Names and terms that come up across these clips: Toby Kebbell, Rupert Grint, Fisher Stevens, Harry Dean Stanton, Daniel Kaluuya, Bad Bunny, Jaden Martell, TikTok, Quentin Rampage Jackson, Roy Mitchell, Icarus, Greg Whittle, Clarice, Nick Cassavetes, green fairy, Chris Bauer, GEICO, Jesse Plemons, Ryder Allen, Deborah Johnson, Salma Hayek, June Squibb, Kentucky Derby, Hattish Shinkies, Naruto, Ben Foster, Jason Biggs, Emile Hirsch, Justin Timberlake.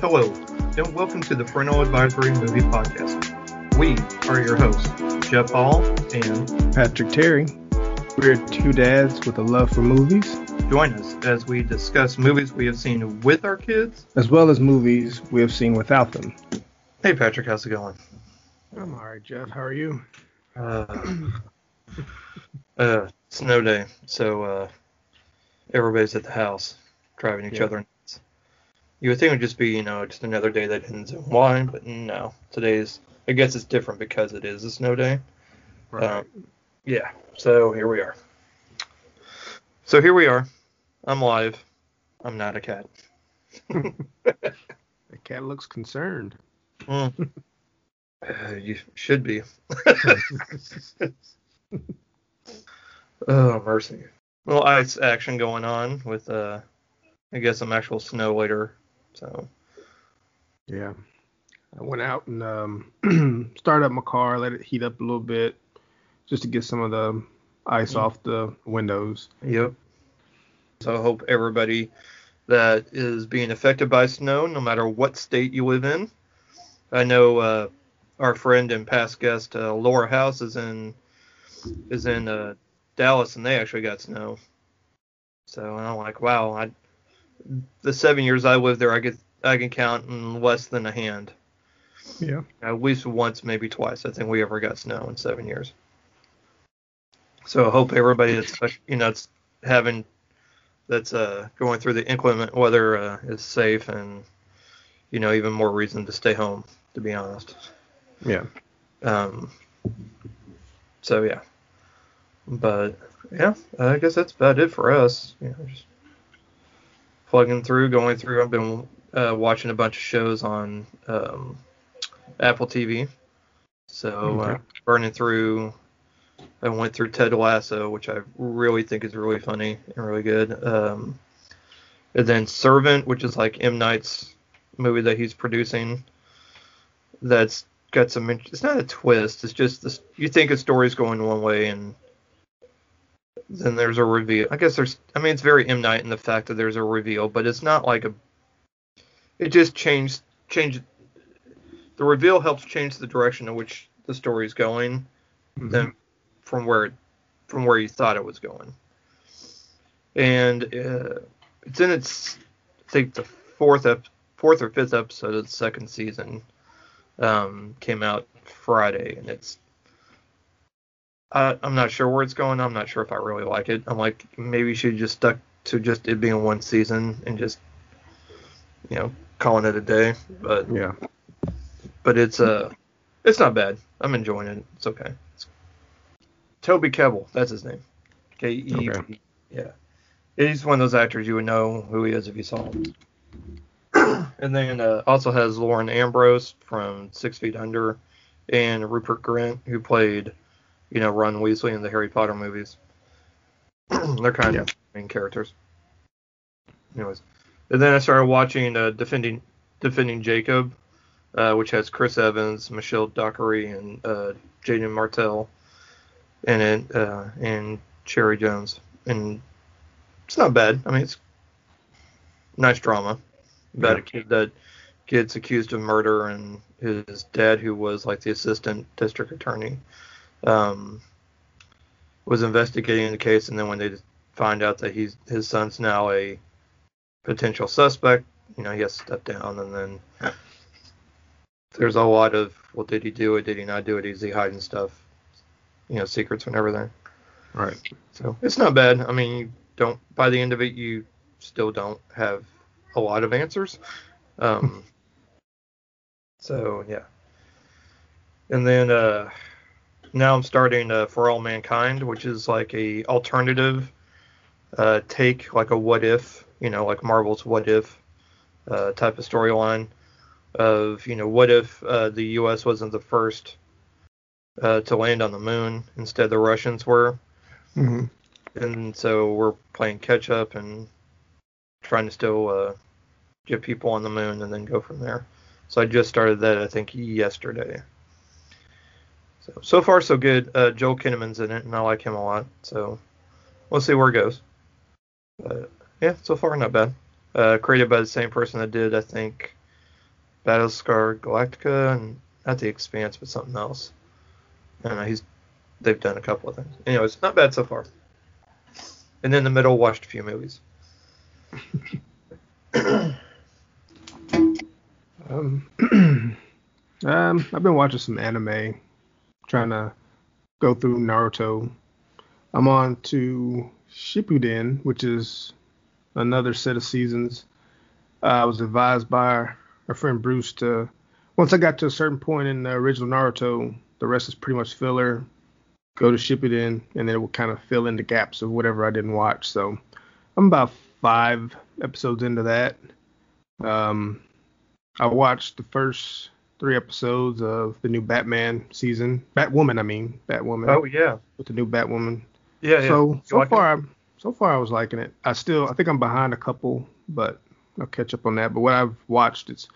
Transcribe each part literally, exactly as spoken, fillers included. Hello, and welcome to the Parental Advisory Movie Podcast. We are your hosts, Jeff Hall and Patrick Terry. We're two dads with a love for movies. Join us as we discuss movies we have seen with our kids, as well as movies we have seen without them. Hey, Patrick, how's it going? I'm all right, Jeff. How are you? Uh, uh snow day, so uh, everybody's at the house driving each yeah. other nuts. You would think it would just be, you know, just another day that ends in wine, but no. Today's, I guess it's different because it is a snow day. Right. Um, yeah, so here we are. So here we are. I'm live. I'm not a cat. The cat looks concerned. Mm. Uh, you should be. Oh, mercy. Well, ice action going on with, uh, I guess, some actual snow later. So. Yeah. I went out and um, started up my car, let it heat up a little bit just to get some of the ice mm. off the windows. Yep. So I hope everybody that is being affected by snow, no matter what state you live in. I know uh, our friend and past guest uh, Laura House is in is in uh, Dallas, and they actually got snow. So I'm like, wow! I, the seven years I lived there, I could I can count in less than a hand. Yeah. At least once, maybe twice. I think we ever got snow in seven years. So I hope everybody that's you know that's having that's uh, going through the inclement weather uh, is safe, and you know even more reason to stay home. To be honest. Yeah. Um. So yeah. But yeah, I guess that's about it for us. You know, just plugging through, going through. I've been uh, watching a bunch of shows on um, Apple T V. So okay. uh, burning through. I went through Ted Lasso, which I really think is really funny and really good. Um, and then Servant, which is like M. Night's movie that he's producing. That's got some. It's not a twist. It's just this, you think a story's going one way, and then there's a reveal. I guess there's. I mean, it's very M. Night in the fact that there's a reveal, but it's not like a. It just changed. Changed. The reveal helps change the direction in which the story's going, mm-hmm. then from where, it, from where you thought it was going. And uh, it's in its, I think the fourth ep- fourth or fifth episode of the second season. Um, came out Friday, and it's I, I'm not sure where it's going. I'm not sure if I really like it. I'm like, maybe she just stuck to just it being one season and just you know calling it a day. But yeah, but it's uh it's not bad. I'm enjoying it. It's okay. It's Toby Kebbell, that's his name. K E okay. Yeah, he's one of those actors you would know who he is if you saw him. And then uh, also has Lauren Ambrose from Six Feet Under and Rupert Grint, who played, you know, Ron Weasley in the Harry Potter movies. They're kind yeah. of main characters. Anyways. And then I started watching uh, Defending Defending Jacob, uh, which has Chris Evans, Michelle Dockery, and uh, Jaden Martell in it, uh, and Cherry Jones. And it's not bad. I mean, it's nice drama. About a kid that gets accused of murder, and his dad, who was like the assistant district attorney, um, was investigating the case. And then when they find out that he's his son's now a potential suspect, you know, he has to step down. And then there's a lot of, well, did he do it? Did he not do it? Is he hiding stuff? You know, secrets and everything. Right. So it's not bad. I mean, you don't. By the end of it, you still don't have a lot of answers. Um, so, yeah. And then uh, now I'm starting uh, For All Mankind, which is like a alternative uh, take, like a what if, you know, like Marvel's what if uh, type of storyline of, you know, what if uh, the U S wasn't the first uh, to land on the moon. Instead, the Russians were. Mm-hmm. And so we're playing catch up and trying to still uh, get people on the moon and then go from there. So I just started that, I think, yesterday. So so far, so good. Uh, Joel Kinnaman's in it, and I like him a lot. So we'll see where it goes. But, yeah, so far, not bad. Uh, created by the same person that did, I think, Battlestar Galactica and not The Expanse, but something else. I don't know, he's they've done a couple of things. Anyways, not bad so far. And then the middle watched a few movies. um, um, I've been watching some anime, trying to go through Naruto. I'm on to Shippuden, which is another set of seasons. Uh, I was advised by our friend Bruce to, once I got to a certain point in the original Naruto, the rest is pretty much filler. Go to Shippuden, and then it will kind of fill in the gaps of whatever I didn't watch. So I'm about five episodes into that. Um, I watched the first three episodes of the new Batman season. Batwoman, I mean. Batwoman. Oh, yeah. With the new Batwoman. Yeah, yeah. So, so, like far, I, so far I was liking it. I still, I think I'm behind a couple, but I'll catch up on that. But what I've watched, it's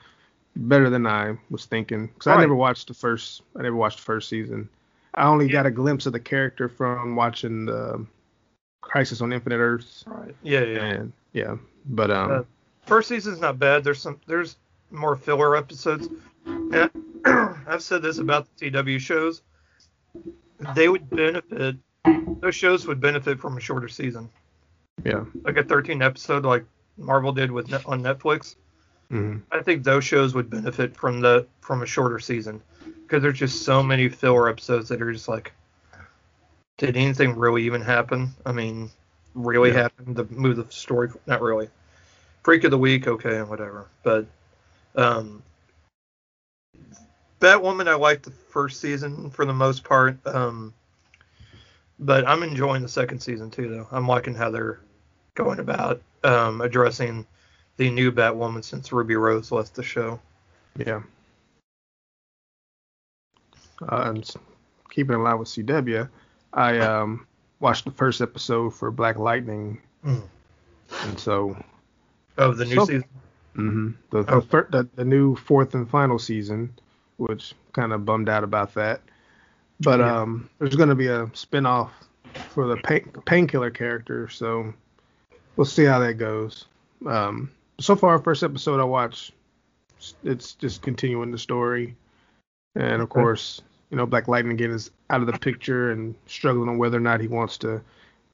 better than I was thinking. Because I right. never watched the first, I never watched the first season. I only yeah. got a glimpse of the character from watching the Crisis on Infinite Earths. Right. Yeah, yeah. And, yeah. But um, uh, first season's not bad. There's some there's more filler episodes. And I, I've said this about the C W shows. They would benefit those shows would benefit from a shorter season. Yeah. Like a thirteen episode like Marvel did with on Netflix. Mm-hmm. I think those shows would benefit from the from a shorter season. Because there's just so many filler episodes that are just like, did anything really even happen? I mean, really yeah. happen to move the story? Not really. Freak of the Week, okay, whatever. But um, Batwoman, I liked the first season for the most part. Um, but I'm enjoying the second season too, though. I'm liking how they're going about um, addressing the new Batwoman since Ruby Rose left the show. Yeah. Uh, and keeping in line with C W, I um, watched the first episode for Black Lightning, mm. and so oh the new so, season, mm-hmm, the the, oh. fir- the the new fourth and final season, which kind of bummed out about that. But yeah. um, there's going to be a spinoff for the pain, painkiller character, so we'll see how that goes. Um, so far, first episode I watched, it's just continuing the story. And, of course, you know, Black Lightning again is out of the picture and struggling on whether or not he wants to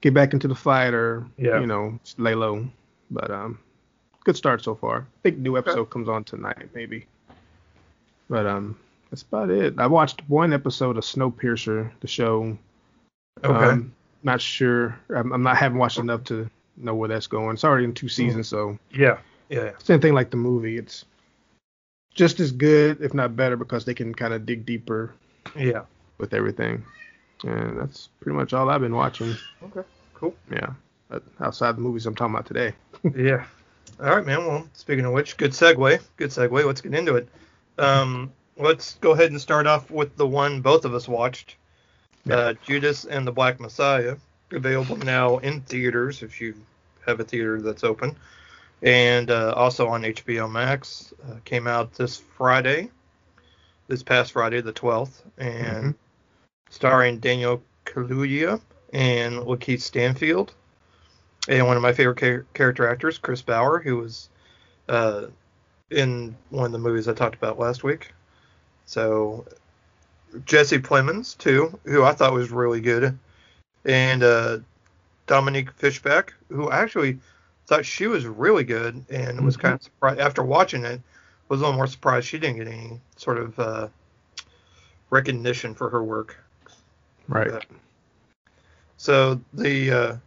get back into the fight or, yeah. you know, lay low. But um, good start so far. I think new episode comes on tonight, maybe. But um, that's about it. I watched one episode of Snowpiercer, the show. Okay. Um, not sure. I'm, I'm not haven't watched enough to know where that's going. It's already in two seasons, so. Yeah. Yeah. yeah. Same thing like the movie. It's just as good, if not better, because they can kind of dig deeper yeah. with everything. And that's pretty much all I've been watching. Okay, cool. Yeah, but outside the movies I'm talking about today. yeah. All right, man. Well, speaking of which, good segue. Good segue. Let's get into it. Um, let's go ahead and start off with the one both of us watched, yeah. uh, Judas and the Black Messiah, available now in theaters if you have a theater that's open. And uh, also on H B O Max, uh, came out this Friday, this past Friday, the twelfth, and mm-hmm. starring Daniel Kaluuya and Lakeith Stanfield, and one of my favorite char- character actors, Chris Bauer, who was uh, in one of the movies I talked about last week. So Jesse Plemons, too, who I thought was really good, and uh, Dominique Fishback, who actually... thought she was really good and was kind of surprised after watching it. Was a little more surprised she didn't get any sort of uh, recognition for her work. Right. But, so the uh,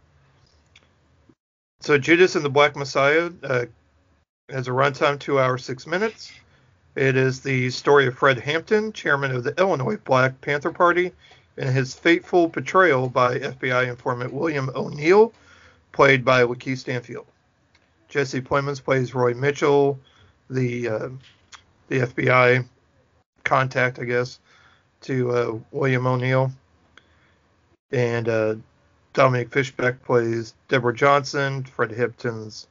so Judas and the Black Messiah uh, has a runtime two hours six minutes. It is the story of Fred Hampton, chairman of the Illinois Black Panther Party, and his fateful betrayal by F B I informant William O'Neal, played by Lakeith Stanfield. Jesse Plemons plays Roy Mitchell, the uh, the F B I contact, I guess, to uh, William O'Neal. And uh, Dominique Fishback plays Deborah Johnson, Fred Hampton's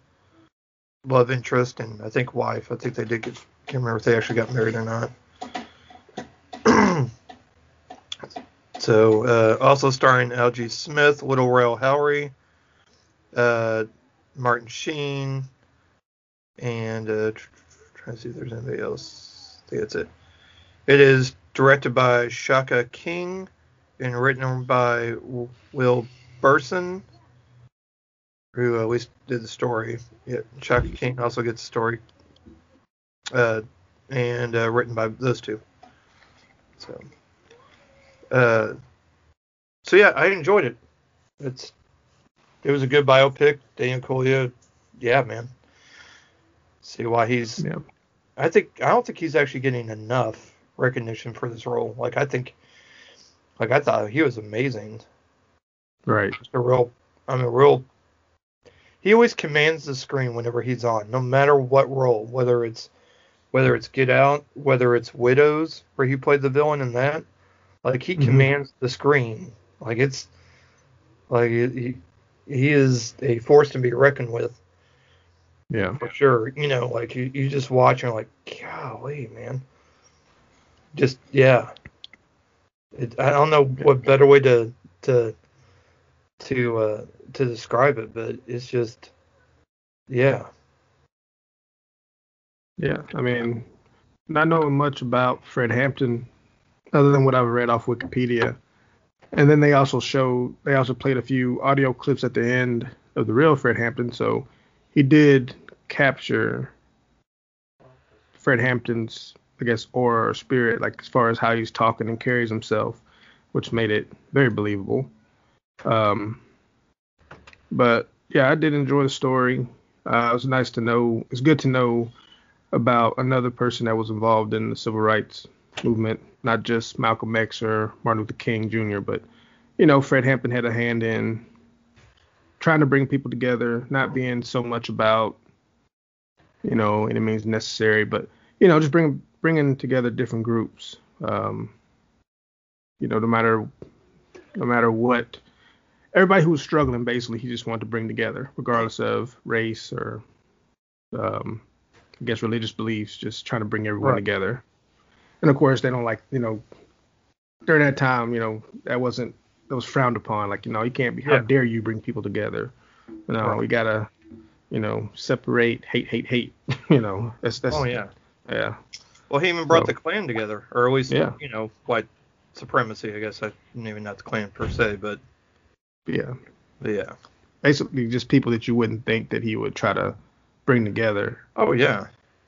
love interest, and I think wife. I think they did get, I can't remember if they actually got married or not. so uh, also starring Algie Smith, Little Royal Howery, Uh, Martin Sheen, and uh, trying to see if there's anybody else. I think that's it. It is directed by Shaka King and written by Will Berson, who at least did the story. Yeah, Shaka King also gets the story. Uh, and uh, written by those two. So, uh, so yeah, I enjoyed it. It's it was a good biopic. Daniel Kaluuya, yeah, man. See why he's. Yeah. I think I don't think he's actually getting enough recognition for this role. Like I think, like I thought he was amazing. Right. A real, I'm a real. He always commands the screen whenever he's on, no matter what role, whether it's. Whether it's Get Out, whether it's Widows, where he played the villain in that, like he mm-hmm. commands the screen. Like it's, like he he is a force to be reckoned with. Yeah, for sure. You know, like you, you just watch and like, golly, man. Just yeah. It, I don't know what better way to to to uh, to describe it, but it's just yeah. Yeah, I mean, not knowing much about Fred Hampton other than what I've read off Wikipedia. And then they also show, they also played a few audio clips at the end of the real Fred Hampton. So he did capture Fred Hampton's, I guess, aura or spirit, like as far as how he's talking and carries himself, which made it very believable. Um, but yeah, I did enjoy the story. Uh, it was nice to know, it's good to know about another person that was involved in the civil rights movement, not just Malcolm X or Martin Luther King Junior, but, you know, Fred Hampton had a hand in trying to bring people together, not being so much about, you know, any means necessary, but, you know, just bring, bringing together different groups, um, you know, no matter, no matter what, everybody who was struggling, basically, he just wanted to bring together, regardless of race or, um, I guess religious beliefs, just trying to bring everyone right. together. And of course, they don't like, you know, during that time, you know, that wasn't, that was frowned upon. Like, you know, you can't be, yeah. how dare you bring people together? You know, right. we gotta, you know, separate, hate, hate, hate. you know, that's, that's, oh, yeah. Yeah. Well, he even brought so, the Klan together, or at least, yeah. you know, white supremacy, I guess. I maybe not the Klan per se, but. Yeah. But yeah. Basically, just people that you wouldn't think that he would try to bring together. Oh yeah,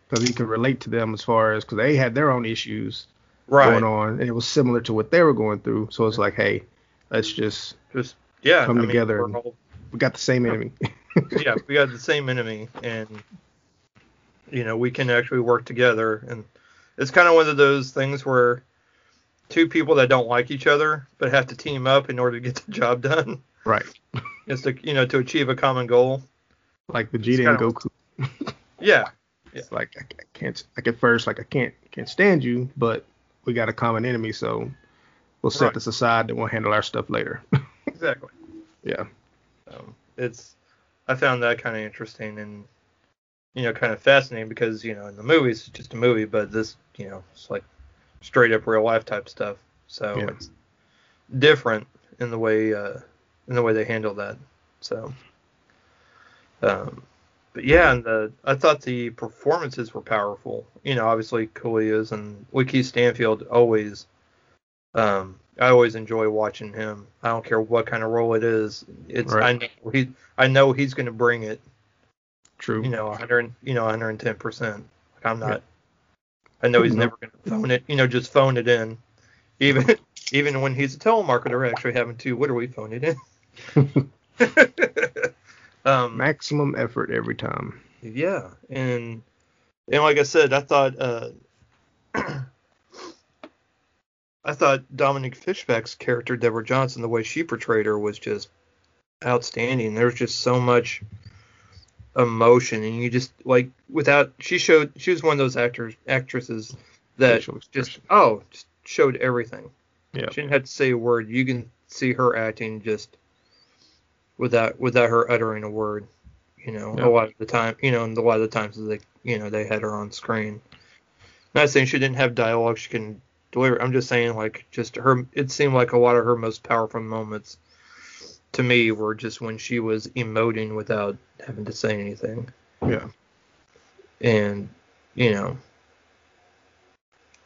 because he could relate to them as far as because they had their own issues right. going on, and it was similar to what they were going through. So it's like, hey, let's just just yeah come I mean, together. And all, we got the same enemy. yeah, we got the same enemy, and you know we can actually work together. And it's kind of one of those things where two people that don't like each other but have to team up in order to get the job done. Right. It's to you know to achieve a common goal. Like Vegeta and Goku. yeah. It's like I, I can't like at first like I can't can't stand you, but we got a common enemy, so we'll set right. this aside and we'll handle our stuff later. exactly. Yeah. Um, it's I found that kind of interesting and you know kind of fascinating because you know in the movies it's just a movie, but this you know it's like straight up real life type stuff, so yeah. it's different in the way uh, in the way they handle that. So. Um. But yeah, and the, I thought the performances were powerful. You know, obviously Kaluuya's and Lakeith Stanfield always. Um, I always enjoy watching him. I don't care what kind of role it is. It's right. I know he I know he's going to bring it. True. You know, one hundred. You know, one hundred ten percent. I'm not. Yeah. I know he's no. never going to phone it. You know, just phone it in. Even even when he's a telemarketer, actually having to literally phone it in. Um, maximum effort every time. Yeah, and and like I said, I thought uh, I thought Dominique Fishback's character, Deborah Johnson, the way she portrayed her was just outstanding. There was just so much emotion, and you just like without she showed she was one of those actors actresses that just oh just showed everything. Yeah, she didn't have to say a word. You can see her acting just. Without without her uttering a word, you know, yeah. a lot of the time, you know, and a lot of the times they, you know, they had her on screen. Not saying she didn't have dialogue; she can deliver. I'm just saying, like, just her. It seemed like a lot of her most powerful moments, to me, were just when she was emoting without having to say anything. Yeah. And you know,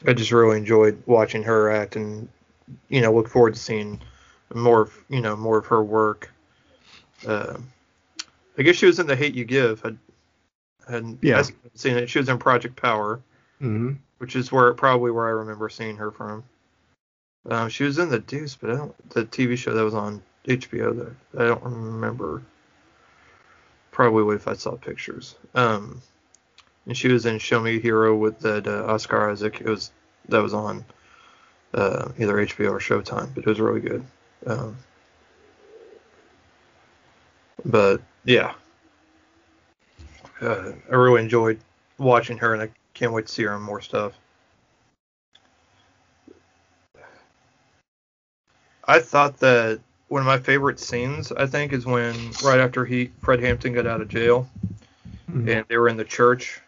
I just really enjoyed watching her act, and you know, look forward to seeing more of, you know, more of her work. Uh, I guess she was in The Hate U Give. I, I hadn't yeah. seen it. She was in Project Power, mm-hmm. which is where probably where I remember seeing her from. Um, she was in The Deuce, but I don't, the T V show that was on H B O that I don't remember. Probably would if I saw pictures. Um, and she was in Show Me Hero with that uh, Oscar Isaac. It was that was on uh, either H B O or Showtime, but it was really good. Um, but yeah, uh, I really enjoyed watching her, and I can't wait to see her in more stuff. I thought that one of my favorite scenes, I think, is when right after he Fred Hampton got out of jail, mm-hmm. and they were in the church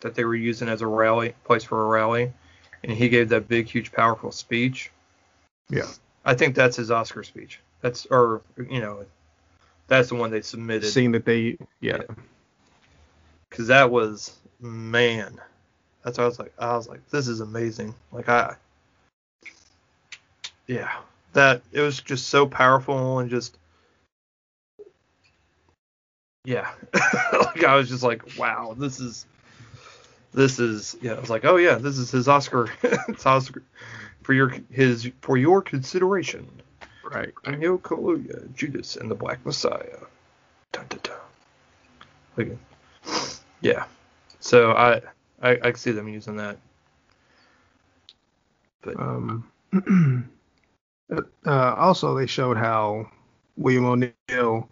that they were using as a rally place for a rally, and he gave that big, huge, powerful speech. Yeah, I think that's his Oscar speech. That's or you know, that's the one they submitted. Scene that they yeah, because that was man. That's what I was like. I was like, this is amazing. Like I, yeah. That it was just so powerful and just yeah like I was just like, wow, this is this is yeah I was like, oh yeah, this is his Oscar it's Oscar for your his for your consideration, right? Daniel Kaluuya, Judas and the Black Messiah, dun, dun, dun. Like, yeah so I I I see them using that, but um Uh, also, they showed how William O'Neal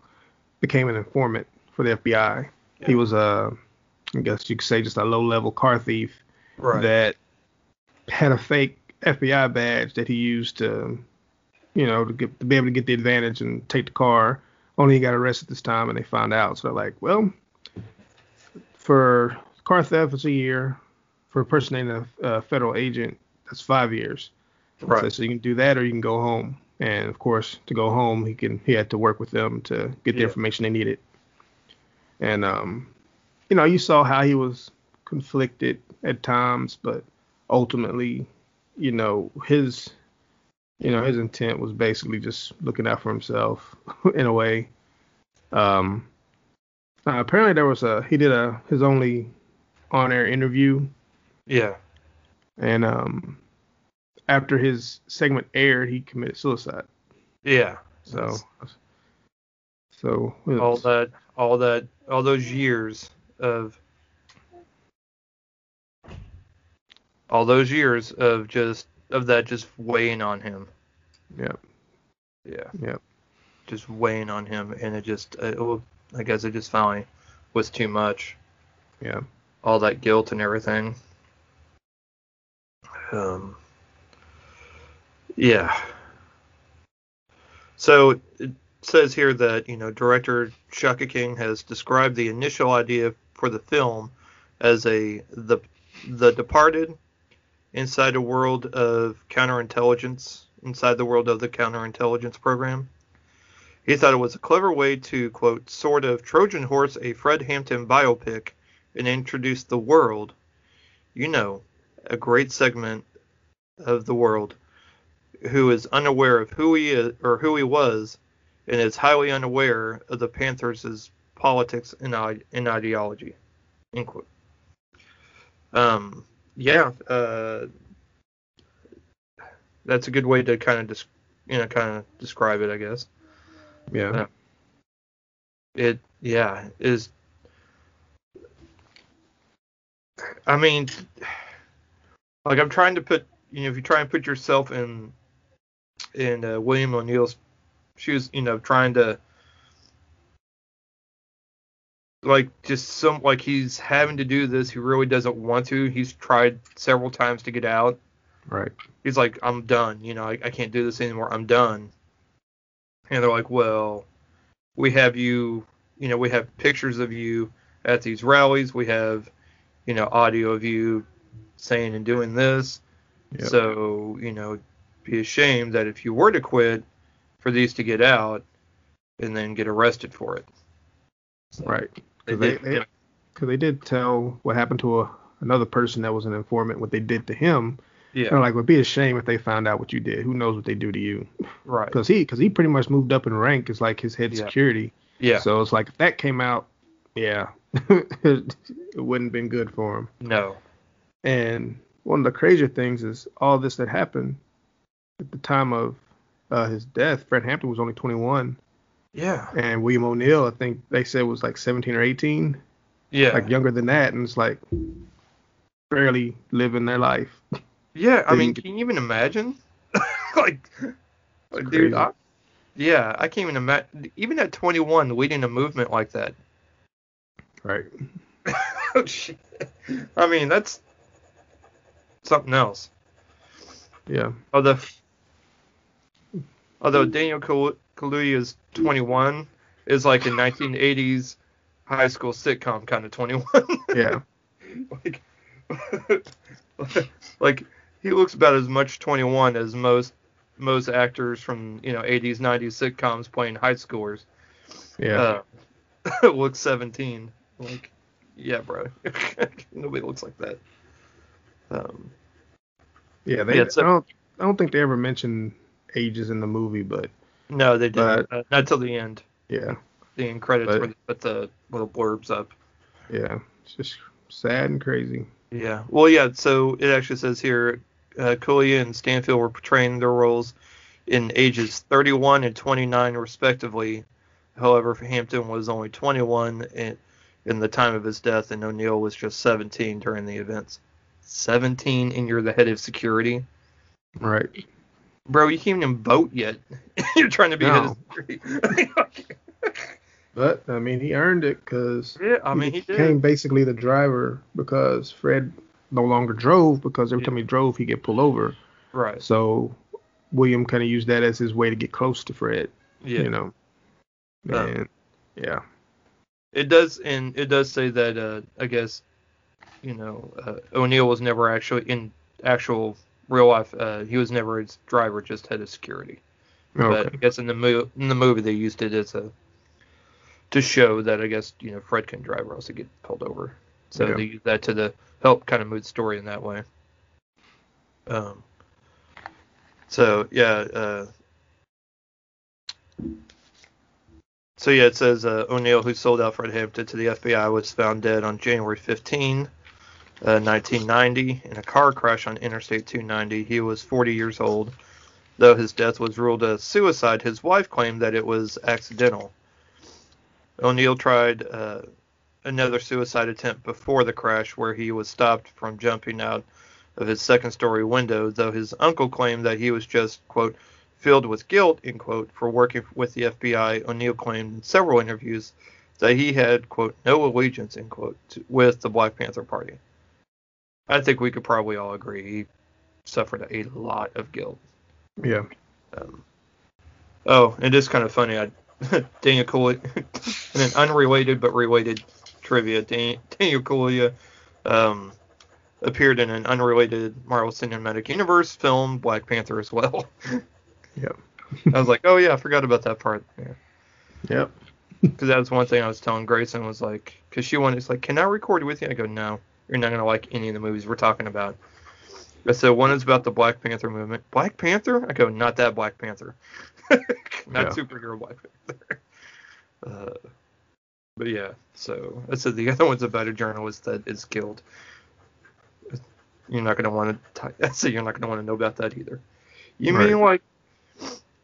became an informant for the F B I. Yeah. He was, uh, I guess you could say, just a low-level car thief right. that had a fake F B I badge that he used to, you know, to, get, to be able to get the advantage and take the car. Only he got arrested this time, and they found out. So they're like, well, for car theft, it's a year. For impersonating a uh, federal agent, that's five years. Right. So, so you can do that, or you can go home. And of course, to go home, he can he had to work with them to get the yeah. information they needed. And um, you know, you saw how he was conflicted at times, but ultimately, you know, his you know his intent was basically just looking out for himself in a way. Um, uh, apparently, there was a he did a his only on-air interview. Yeah. And um. After his segment aired, he committed suicide. Yeah. So, so all that, all that, all those years of, all those years of just of that just weighing on him. Yeah. Yeah. Yeah. Just weighing on him, and it just, it, I guess, it just finally was too much. Yeah. All that guilt and everything. Um. Yeah. So it says here that, you know, director Shaka King has described the initial idea for the film as a the the departed inside a world of counterintelligence, inside the world of the counterintelligence program. He thought it was a clever way to, quote, sort of Trojan horse a Fred Hampton biopic and introduce the world, you know, a great segment of the world, who is unaware of who he is or who he was, and is highly unaware of the Panthers' politics and, and ideology. End quote. Um, yeah, uh, that's a good way to kind of dis- you know kind of describe it, I guess. Yeah. Uh, it yeah is. I mean, like I'm trying to put you know if you try and put yourself in. And uh, William O'Neal's, she was, you know, trying to, like, just some, like, he's having to do this. He really doesn't want to. He's tried several times to get out. Right. He's like, I'm done. You know, I, I can't do this anymore. I'm done. And they're like, well, we have you, you know, we have pictures of you at these rallies. We have, you know, audio of you saying and doing this. Yep. So, you know, be ashamed that if you were to quit for these to get out and then get arrested for it. So right. Because they, they, they, they did tell what happened to a, another person that was an informant, what they did to him. Yeah. They're like, it would be a shame if they found out what you did. Who knows what they do to you? Right. Because he, cause he pretty much moved up in rank as like his head yeah. security. Yeah. So it's like if that came out, yeah, it wouldn't have been good for him. No. And one of the crazier things is all this that happened at the time of uh, his death. Fred Hampton was only twenty-one. Yeah. And William O'Neal, I think they said was like seventeen or eighteen. Yeah. Like younger than that. And it's like barely living their life. Yeah, I mean, can you even imagine? like, like dude, I, yeah, I can't even imagine. Even at twenty-one, leading a movement like that. Right. Oh, shit. I mean, that's something else. Yeah. Although, although Daniel Kalu- Kaluuya's twenty-one is like a nineteen eighties high school sitcom kind of twenty-one. Yeah. like, like... He looks about as much twenty-one as most most actors from, you know, eighties, nineties sitcoms playing high schoolers. Yeah. Uh, looks seventeen. Like, yeah, bro. Nobody looks like that. Um, yeah, they. Yeah, so, I don't. I don't think they ever mentioned ages in the movie, but. No, they didn't. But, uh, not till the end. Yeah. The end credits but, where they put the little blurbs up. Yeah, it's just sad and crazy. Yeah. Well, yeah. So it actually says here, uh, Kaluuya and Stanfield were portraying their roles in ages thirty-one and twenty-nine, respectively. However, Hampton was only twenty-one in, in the time of his death, and O'Neal was just seventeen during the events. seventeen, and you're the head of security? Right. Bro, you can't even vote yet. You're trying to be no. head of security. But, I mean, he earned it because yeah, I mean, he, he became did. basically the driver because Fred no longer drove because every yeah. time he drove, he'd get pulled over. Right. So William kind of used that as his way to get close to Fred, yeah. you know. And, um, yeah. It does, and it does say that, uh, I guess, you know, uh, O'Neal was never actually in actual real life. Uh, he was never his driver, just head of security. Okay. But I guess in the, mo- in the movie, they used it as a... to show that, I guess, you know, Fred can drive or else he get pulled over. So yeah. they use that to the help kind of move the story in that way. Um. So, yeah. Uh, so, yeah, it says uh, O'Neal, who sold out Fred Hampton to the F B I, was found dead on January fifteenth, nineteen ninety, in a car crash on Interstate two ninety. He was forty years old. Though his death was ruled a suicide, his wife claimed that it was accidental. O'Neal tried uh, another suicide attempt before the crash where he was stopped from jumping out of his second-story window, though his uncle claimed that he was just, quote, filled with guilt, end quote, for working with the F B I. O'Neal claimed in several interviews that he had, quote, no allegiance, end quote, to, with the Black Panther Party. I think we could probably all agree he suffered a lot of guilt. Yeah. Um, oh, and it's kind of funny, I... Daniel Kaluuya, in an unrelated but related trivia, Dan- Daniel Kaluuya um, appeared in an unrelated Marvel Cinematic Universe film, Black Panther, as well. Yep. I was like, oh yeah, I forgot about that part. Yeah. Yep. Because that was one thing I was telling Grayson, was like, because she wanted, it's like, can I record with you? I go, no, you're not going to like any of the movies we're talking about. I said, one is about the Black Panther movement. Black Panther? I go, not that Black Panther. Not yeah. superhero Black Panther. Uh, but yeah, so I said the other one's about a journalist that is killed. You're not gonna want to. I said you're not gonna want to know about that either. You right. mean like?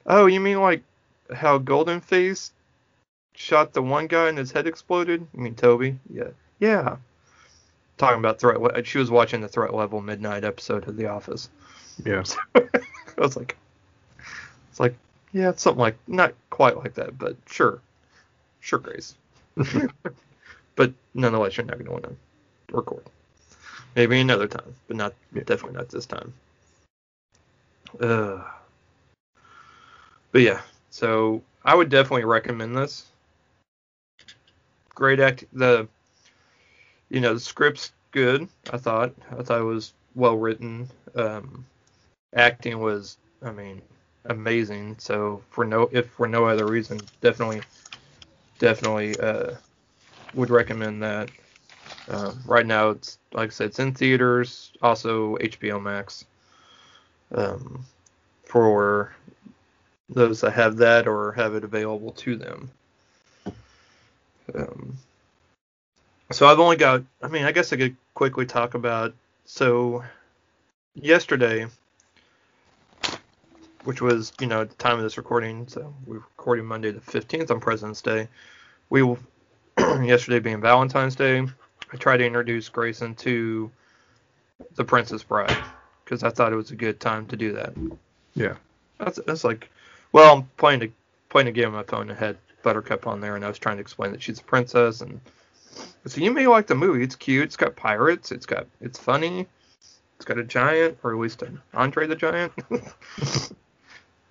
Oh, you mean like how Golden Face shot the one guy and his head exploded? You mean Toby? Yeah. Yeah. Talking about threat. She was watching the Threat Level Midnight episode of The Office. Yeah. So, I was like, it's like. Yeah, it's something like, not quite like that, but sure. Sure, Grace. But nonetheless, you're not going to want to record. Maybe another time, but not yeah. definitely not this time. Uh, but yeah, so I would definitely recommend this. Great act. The, you know, the script's good, I thought. I thought it was well written. Um, acting was, I mean... amazing. So for no, if for no other reason, definitely, definitely uh, would recommend that. Uh, right now, it's like I said, it's in theaters, also H B O Max. Um, for those that have that or have it available to them. Um, so I've only got, I mean, I guess I could quickly talk about, so yesterday, which was, you know, at the time of this recording, so we're recording Monday the fifteenth on President's Day. We will, yesterday being Valentine's Day, I tried to introduce Grayson to The Princess Bride because I thought it was a good time to do that. Yeah. That's that's like, well, I'm playing a, playing a game on my phone and had Buttercup on there, and I was trying to explain that she's a princess, and so you may like the movie. It's cute. It's got pirates. It's got it's funny. It's got a giant, or at least an Andre the Giant.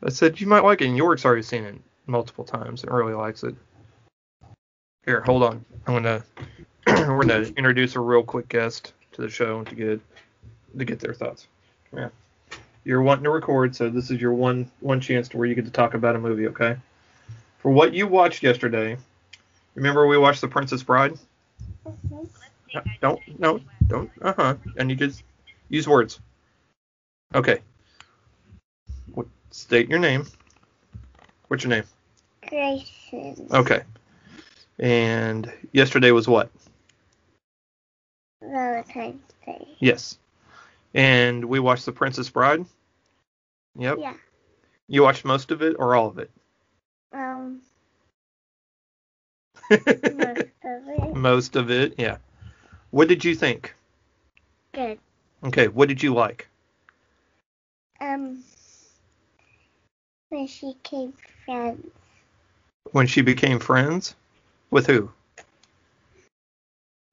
I said you might like it, and York's already seen it multiple times and really likes it. Here, hold on. I'm gonna we're gonna introduce a real quick guest to the show to get to get their thoughts. Yeah. You're wanting to record, so this is your one one chance to where you get to talk about a movie, okay? For what you watched yesterday, remember we watched The Princess Bride? Mm-hmm. No, don't, no, don't, uh-huh. And you just use words. Okay. What, state your name. What's your name? Grayson. Okay. And yesterday was what? Valentine's Day. Yes. And we watched The Princess Bride? Yep. Yeah. You watched most of it or all of it? Um, most of it. Most of it, yeah. What did you think? Good. Okay, what did you like? Um, when she became friends. When she became friends? With who?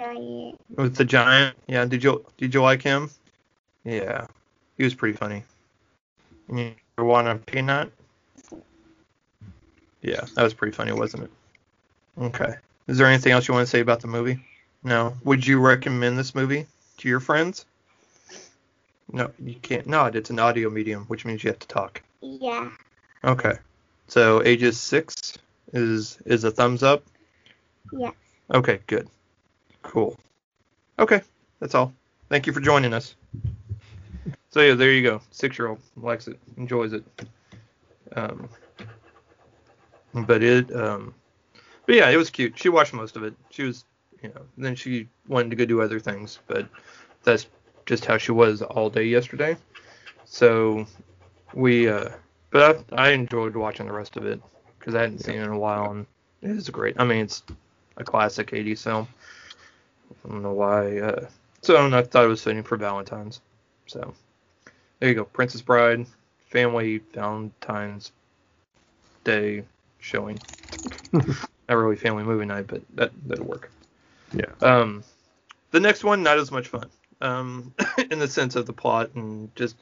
Giant. With the giant? Yeah, did you did you like him? Yeah, he was pretty funny. You want a peanut? Yeah, that was pretty funny, wasn't it? Okay. Is there anything else you want to say about the movie? No. Would you recommend this movie to your friends? No, you can't nod. It's an audio medium, which means you have to talk. Yeah. Okay. So ages six is is a thumbs up? Yes. Okay, good. Cool. Okay, that's all. Thank you for joining us. So yeah, there you go. Six-year-old likes it, enjoys it. Um, but it, um, but yeah, it was cute. She watched most of it. She was, you know, then she wanted to go do other things, but that's just how she was all day yesterday. So we, uh, but I, I enjoyed watching the rest of it because I hadn't seen it in a while, and it is great. I mean, it's a classic eighties film. I don't know why. Uh, so I, don't know, I thought it was fitting for Valentine's. So, there you go. Princess Bride, family Valentine's Day showing. Not really family movie night, but that, that'll work. Yeah. Um, the next one, not as much fun. Um, in the sense of the plot and just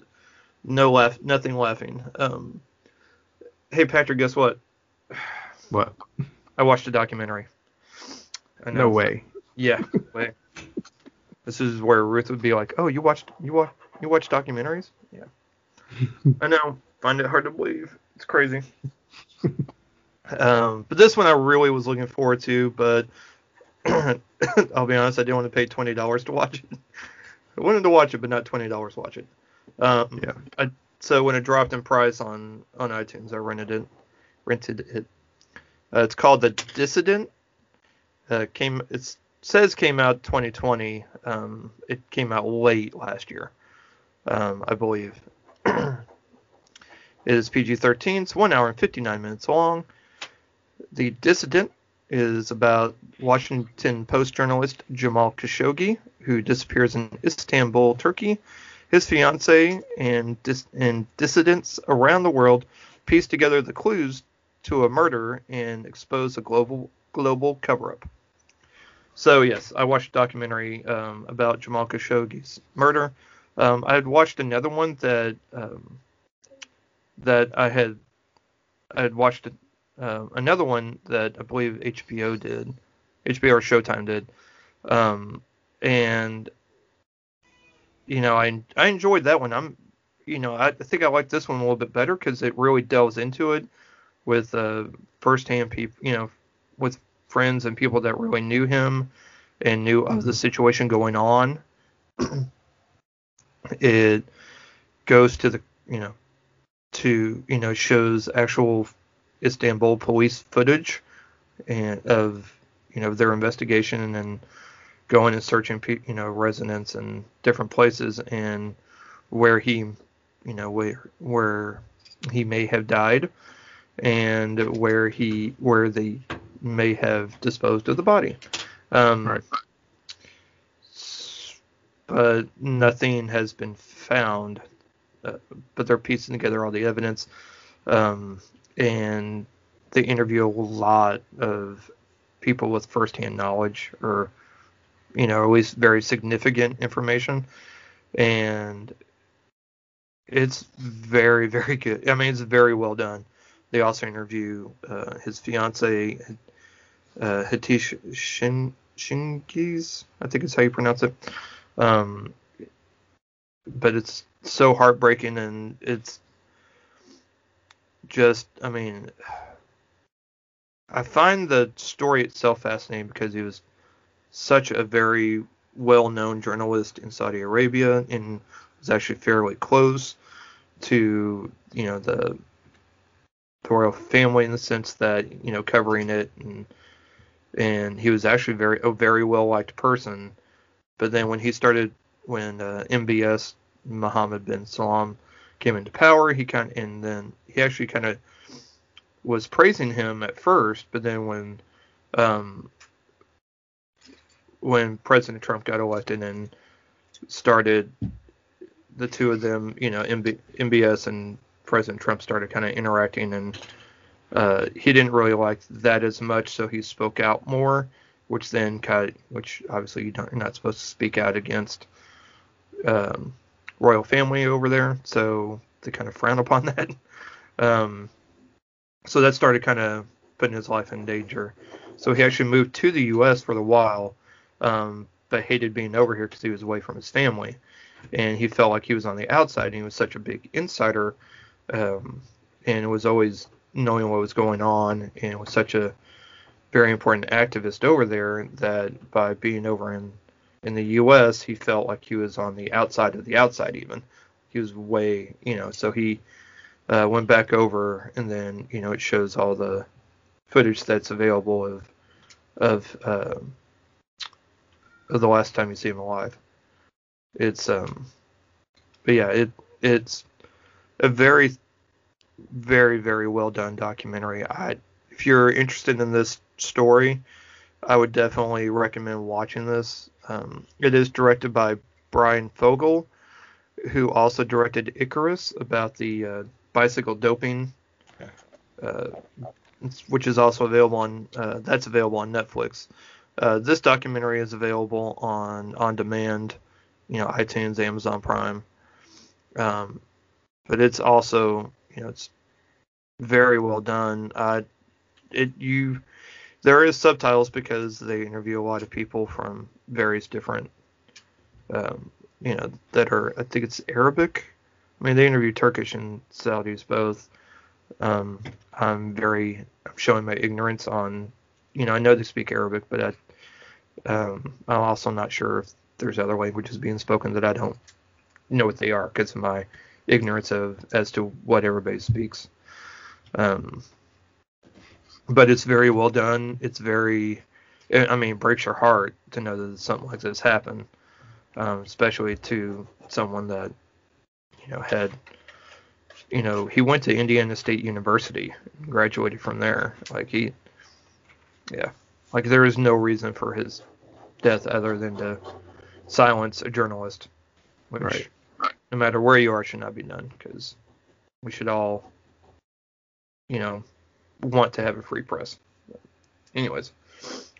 no laugh, nothing laughing. Um, hey, Patrick, guess what? What? I watched a documentary. I know, no way. So, yeah. Way. This is where Ruth would be like, "Oh, you watched you watch you watch documentaries?" Yeah. I know. Find it hard to believe. It's crazy. um, but this one I really was looking forward to, but I'll be honest, I didn't want to pay twenty dollars to watch it. I wanted to watch it, but not twenty dollars to watch it. Um, yeah. I, so when it dropped in price on, on iTunes, I rented it. Rented it. Uh, it's called The Dissident. Uh, came. It's says came out twenty twenty. Um, it came out late last year, um, I believe. It is P G thirteen. It's one hour and fifty-nine minutes long. The Dissident is about Washington Post journalist Jamal Khashoggi, who disappears in Istanbul, Turkey. His fiancée and, dis- and dissidents around the world piece together the clues to a murder and expose a global global cover-up. So, yes, I watched a documentary um, about Jamal Khashoggi's murder. Um, I had watched another one that um, that I had I had watched uh, another one that I believe H B O did, H B O or Showtime did, um, and you know I I enjoyed that one. I'm you know I think I like this one a little bit better because it really delves into it with uh, firsthand people, you know, with friends and people that really knew him and knew of the situation going on, it goes to the, you know, to, you know, shows actual Istanbul police footage and of, you know, their investigation and going and searching, you know, residents and different places and where he, you know, where, where he may have died and where he, where they may have disposed of the body. Um, right. But nothing has been found, uh, but they're piecing together all the evidence. Um, and they interview a lot of people with firsthand knowledge or, you know, at least very significant information. And it's very, very good. I mean, it's very well done. They also interview uh, his fiance, uh, Hattish Shin- Shinkies, I think is how you pronounce it. Um, but it's so heartbreaking, and it's just, I mean, I find the story itself fascinating because he was such a very well-known journalist in Saudi Arabia and was actually fairly close to, you know, the, the royal family in the sense that, you know, covering it, and and he was actually very a very well-liked person. But then when he started, when uh, M B S, Mohammed bin Salman, came into power, he kind of, and then he actually kind of was praising him at first, but then when um, when President Trump got elected and started, the two of them, you know, M B S and President Trump started kind of interacting, and uh, he didn't really like that as much, so he spoke out more. Which then, kind of, which obviously you don't, you're not supposed to speak out against um, royal family over there, so they kind of frown upon that. Um, so that started kind of putting his life in danger. So he actually moved to the U S for a while, um, but hated being over here because he was away from his family, and he felt like he was on the outside. And he was such a big insider, um, and was always knowing what was going on, and was such a very important activist over there that by being over in in the U S he felt like he was on the outside of the outside. Even he was way, you know, so he uh, went back over, and then, you know, it shows all the footage that's available of of, uh, of the last time you see him alive. It's um but yeah, it it's a very, very, very well done documentary. I if you're interested in this story, I would definitely recommend watching this. Um, it is directed by Brian Fogel, who also directed Icarus, about the uh, bicycle doping, uh, which is also available on uh, that's available on Netflix. Uh, this documentary is available on on demand, you know, iTunes, Amazon Prime, um, but it's also, you know, it's very well done. Uh, it you. There is subtitles because they interview a lot of people from various different, um, you know, that are, I think it's Arabic. I mean, they interview Turkish and Saudis both. Um, I'm very, I'm showing my ignorance on, you know, I know they speak Arabic, but I, um, I'm also not sure if there's other languages being spoken that I don't know what they are because of my ignorance of as to what everybody speaks. Um But it's very well done. It's very, I mean, it breaks your heart to know that something like this happened, um, especially to someone that, you know, had, you know, he went to Indiana State University, graduated from there. Like he, yeah, like there is no reason for his death other than to silence a journalist, which right. No matter where you are, should not be done, because we should all, you know, want to have a free press. Anyways,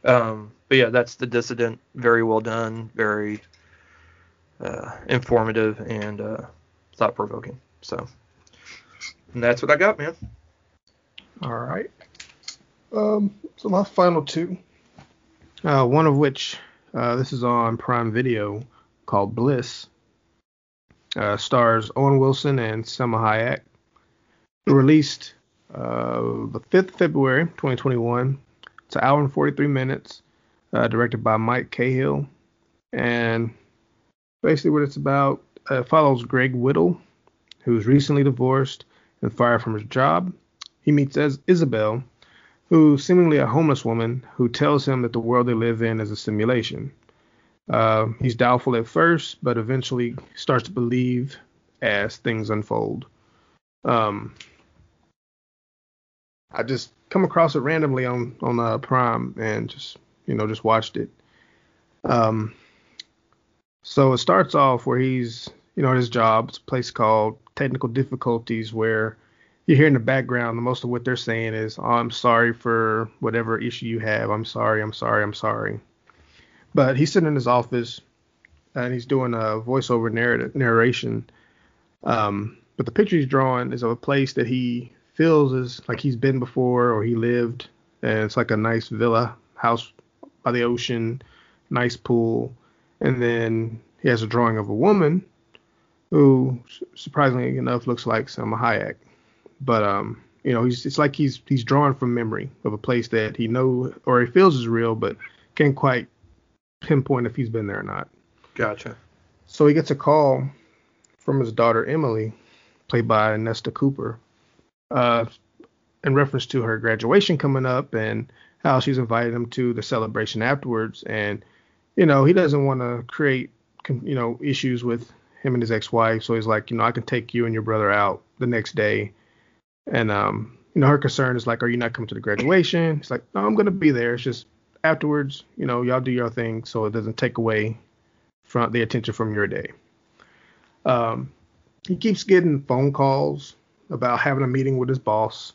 um but yeah, that's The Dissident. Very well done, very uh informative and uh thought-provoking. So, and that's what I got, man. All right. Um so my final two, uh one of which, uh this is on Prime Video, called Bliss. Uh stars Owen Wilson and Salma Hayek. Released Uh, the fifth of February, twenty twenty-one. It's an hour and forty-three minutes. uh, directed by Mike Cahill. And basically what it's about, uh, follows Greg Whittle, who's recently divorced and fired from his job. He meets as Isabel, who's seemingly a homeless woman who tells him that the world they live in is a simulation. Uh, he's doubtful at first, but eventually starts to believe as things unfold. Um, I just come across it randomly on on uh, Prime and just you know just watched it. Um, so it starts off where he's you know at his job. It's a place called Technical Difficulties, where you hear in the background the most of what they're saying is, "Oh, I'm sorry for whatever issue you have. I'm sorry. I'm sorry. I'm sorry." But he's sitting in his office and he's doing a voiceover narrative narration. Um, but the picture he's drawing is of a place that he feels is like he's been before or he lived. And it's like a nice villa house by the ocean, nice pool. And then he has a drawing of a woman who, surprisingly enough, looks like Salma Hayek. But, um, you know, he's it's like he's he's drawing from memory of a place that he knows or he feels is real, but can't quite pinpoint if he's been there or not. Gotcha. So he gets a call from his daughter Emily, played by Nesta Cooper, uh, in reference to her graduation coming up and how she's invited him to the celebration afterwards. And you know he doesn't want to create you know issues with him and his ex-wife, so he's like, you know, I can take you and your brother out the next day. And um, you know her concern is like, are you not coming to the graduation? It's like, no, I'm gonna be there. It's just afterwards, you know, y'all do your thing so it doesn't take away from the attention from your day. Um, he keeps getting phone calls about having a meeting with his boss.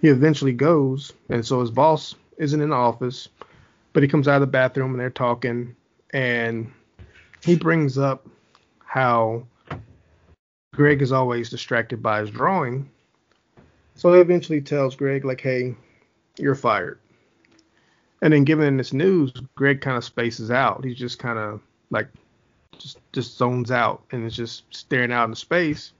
He eventually goes, and so his boss isn't in the office, but he comes out of the bathroom and they're talking, and he brings up how Greg is always distracted by his drawing. So he eventually tells Greg, like, hey, you're fired. And then given this news, Greg kind of spaces out. He's just kind of like just just zones out and is just staring out into space.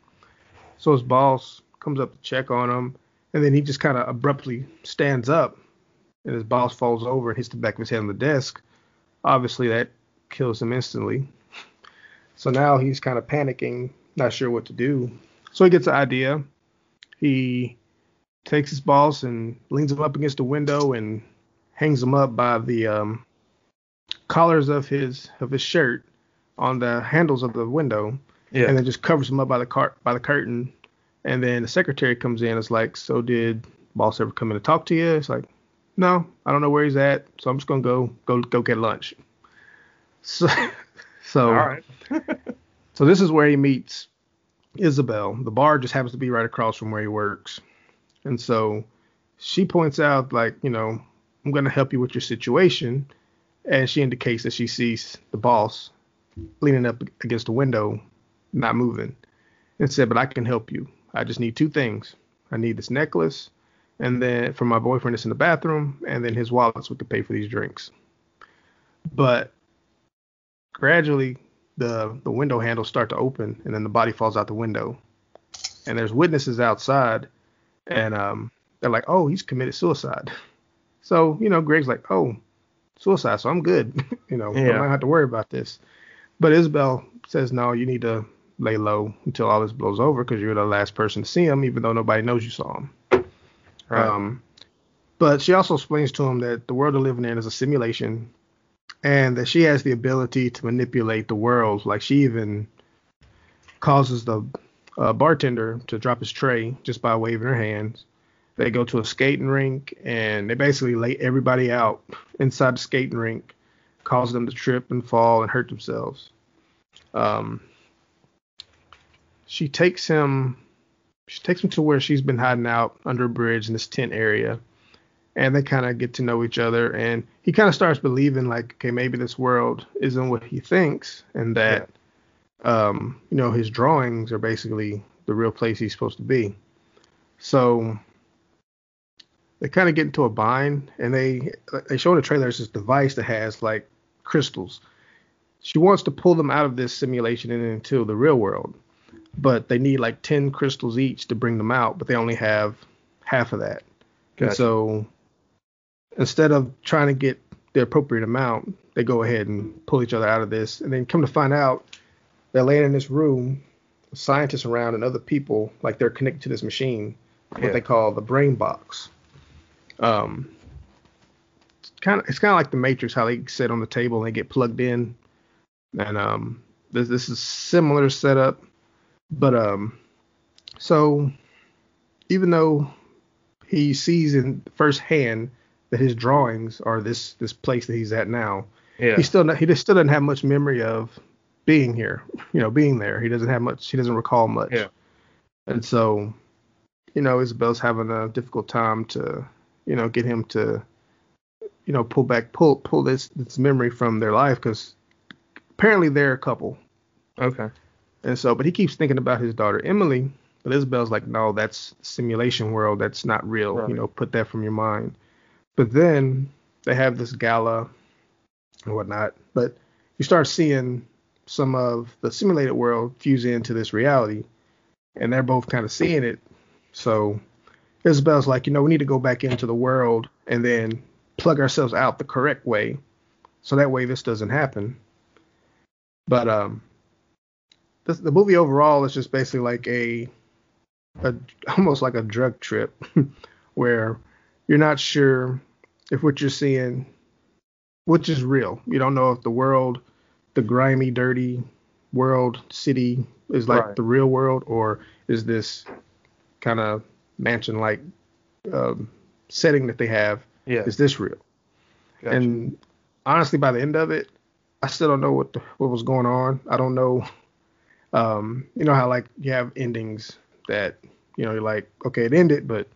So his boss comes up to check on him, and then he just kind of abruptly stands up, and his boss falls over and hits the back of his head on the desk. Obviously, that kills him instantly. So now he's kind of panicking, not sure what to do. So he gets an idea. He takes his boss and leans him up against the window and hangs him up by the um, collars of his of his shirt on the handles of the window, yeah. And then just covers him up by the car by the curtain. And then the secretary comes in. It's like, so did boss ever come in to talk to you? It's like, no, I don't know where he's at, so I'm just gonna go go go get lunch. So, so, all right. So this is where he meets Isabel. The bar just happens to be right across from where he works, and so she points out, like, you know, I'm going to help you with your situation. And she indicates that she sees the boss leaning up against the window, not moving, and said, but I can help you. I just need two things. I need this necklace, and then for my boyfriend that's in the bathroom, and then his wallet so we could pay for these drinks. But gradually the, the window handles start to open, and then the body falls out the window, and there's witnesses outside, and um, they're like, oh, he's committed suicide. So, you know, Greg's like, oh, suicide, so I'm good. you know, yeah. I don't have to worry about this. But Isabel says, no, you need to lay low until all this blows over, because you're the last person to see him, even though nobody knows you saw him. Right. Um, but she also explains to him that the world they're living in is a simulation, and that she has the ability to manipulate the world. Like, she even causes the uh, bartender to drop his tray just by waving her hands. They go to a skating rink, and they basically lay everybody out inside the skating rink, cause them to trip and fall and hurt themselves. Um, she takes him, she takes him to where she's been hiding out under a bridge in this tent area, and they kind of get to know each other. And he kind of starts believing, like, okay, maybe this world isn't what he thinks, and that, yeah. um, you know, his drawings are basically the real place he's supposed to be. So they kind of get into a bind, and they they show in the trailer this device that has, like, crystals. She wants to pull them out of this simulation and into the real world, but they need, like, ten crystals each to bring them out, but they only have half of that. Gotcha. And so instead of trying to get the appropriate amount, they go ahead and pull each other out of this. And then come to find out, they're laying in this room, scientists around and other people, like they're connected to this machine, what yeah. they call the brain box. Um, it's kind of it's kind of like the Matrix, how they sit on the table and they get plugged in. And um, this this is similar setup, but um, so even though he sees in firsthand that his drawings are this this place that he's at now, yeah. he still he just still doesn't have much memory of being here, you know, being there. He doesn't have much. He doesn't recall much. Yeah. And so, you know, Isabel's having a difficult time to, you know, get him to, you know, pull back, pull pull this this memory from their life, because apparently they're a couple. Okay. And so, but he keeps thinking about his daughter Emily, but Isabel's like, no, that's simulation world. That's not real. Right. You know, put that from your mind. But then they have this gala and whatnot, but you start seeing some of the simulated world fuse into this reality, and they're both kind of seeing it. So Isabel's like, you know, we need to go back into the world and then plug ourselves out the correct way, so that way this doesn't happen. But um, the, the movie overall is just basically like a, a almost like a drug trip where you're not sure if what you're seeing, which is real. You don't know if the world, the grimy, dirty world city is like right. the real world, or is this kind of mansion like um, setting that they have, yeah. is this real? Gotcha. And honestly, by the end of it, I still don't know what the, what was going on. I don't know. Um, you know how like you have endings that, you know, you're like, okay, it ended, but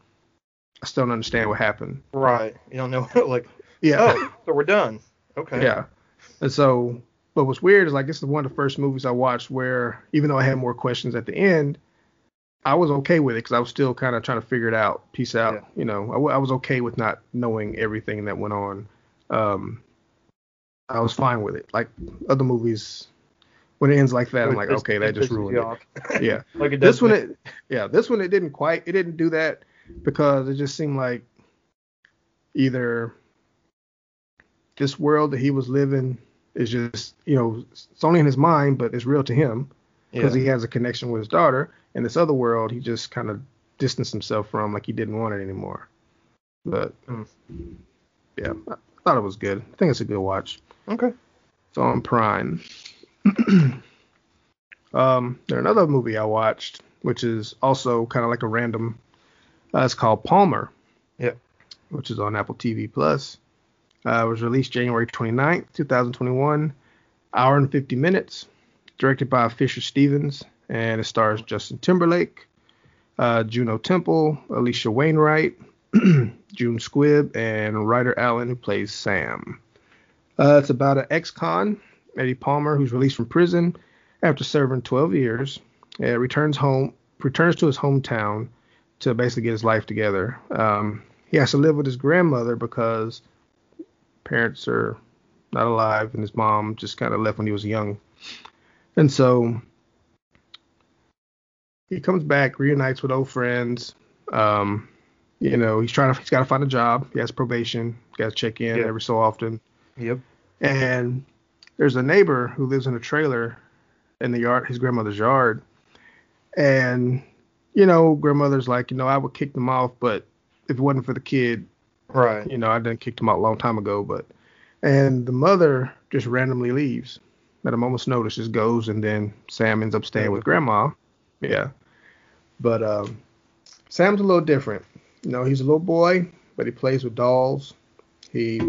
I still don't understand what happened. Right. You don't know. Like, yeah. Oh, so we're done. Okay. Yeah. And so, but what's weird is, like, this is one of the first movies I watched where, even though I had more questions at the end, I was okay with it because I was still kind of trying to figure it out, piece out. Yeah. You know, I, w- I was okay with not knowing everything that went on. Um, I was fine with it. Like other movies, when it ends like that, I'm like, it's, okay, that just ruined it. Yeah. Like it does. This one, it, yeah, this one it didn't quite. It didn't do that because it just seemed like either this world that he was living is just, you know, it's only in his mind, but it's real to him because yeah. he has a connection with his daughter. And this other world, he just kind of distanced himself from, like he didn't want it anymore. But mm. yeah, I thought it was good. I think it's a good watch. Okay. It's on Prime. um, there's another movie I watched, which is also kind of like a random. Uh, it's called Palmer. Yeah. Which is on Apple T V Plus. Uh, it was released January twenty-ninth, twenty twenty-one, hour and fifty minutes, directed by Fisher Stevens, and it stars Justin Timberlake, uh, Juno Temple, Alicia Wainwright, June Squibb, and Ryder Allen, who plays Sam. Uh, it's about an ex-con, Eddie Palmer, who's released from prison after serving twelve years, and returns home, returns to his hometown to basically get his life together. Um, he has to live with his grandmother because parents are not alive, and his mom just kind of left when he was young. And so he comes back, reunites with old friends. Um, you know, he's trying to, he's got to find a job. He has probation. He's got to check in yep. every so often. Yep. And there's a neighbor who lives in a trailer in the yard, his grandmother's yard. And, you know, grandmother's like, you know, I would kick them off, but if it wasn't for the kid, right. You know, I done kicked him out a long time ago, but, and the mother just randomly leaves at a moment's notice, just goes. And then Sam ends up staying with grandma. Yeah. But, um, Sam's a little different. You know, he's a little boy, but he plays with dolls. He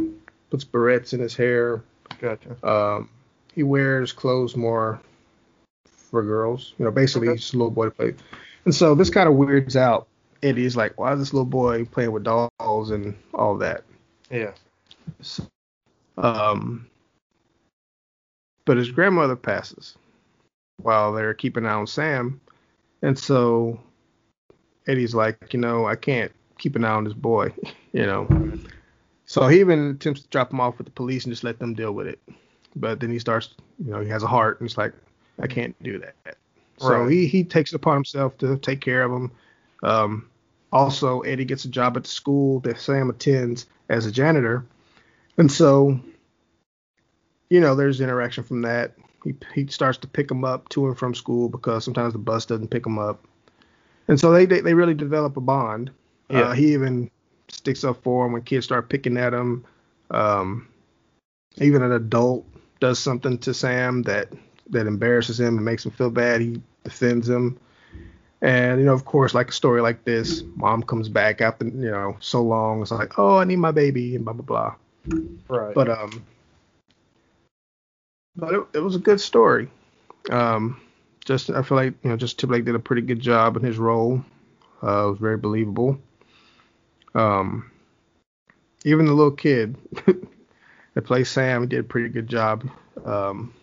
puts barrettes in his hair. Gotcha. Um, he wears clothes more for girls, you know, basically okay. he's a little boy to play. And so this kind of weirds out Eddie's like, why is this little boy playing with dolls and all that? Yeah. So, um, but his grandmother passes while they're keeping an eye on Sam. And so Eddie's like, you know, I can't keep an eye on this boy, you know. So he even attempts to drop him off with the police and just let them deal with it. But then he starts, you know, he has a heart and it's like, I can't do that. Right. So he, he takes it upon himself to take care of him. Um, also, Eddie gets a job at the school that Sam attends as a janitor. And so, you know, there's interaction from that. He he starts to pick him up to and from school because sometimes the bus doesn't pick him up. And so they, they, they really develop a bond. Yeah. Uh, he even sticks up for him when kids start picking at him. Um, even an adult does something to Sam that, that embarrasses him and makes him feel bad. He defends him. And, you know, of course, like a story like this, mom comes back after, you know, so long. It's like, oh, I need my baby and blah, blah, blah. Right. But, um, but it, it was a good story. Um, just, I feel like, you know, just Timberlake did a pretty good job in his role. Uh, it was very believable. Um, even the little kid that plays Sam did a pretty good job. Um,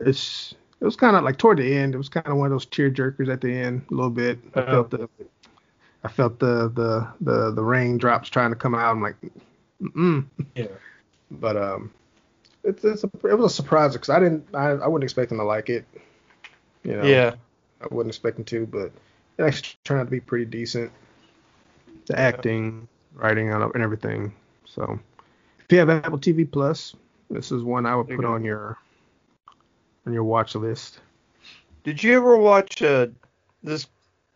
it's, it was kind of like toward the end, it was kind of one of those tearjerkers at the end a little bit. I uh-huh. felt the, I felt the, the, the, the raindrops trying to come out. I'm like, mm-mm. Yeah. But, um, It's, it's a, it was a surprise because I didn't I, I wasn't expecting to like it, you know. Yeah. I wasn't expecting to, but it actually turned out to be pretty decent. The acting, writing, and everything. So, if you have Apple T V Plus, this is one I would put on your on your watch list. Did you ever watch uh, this?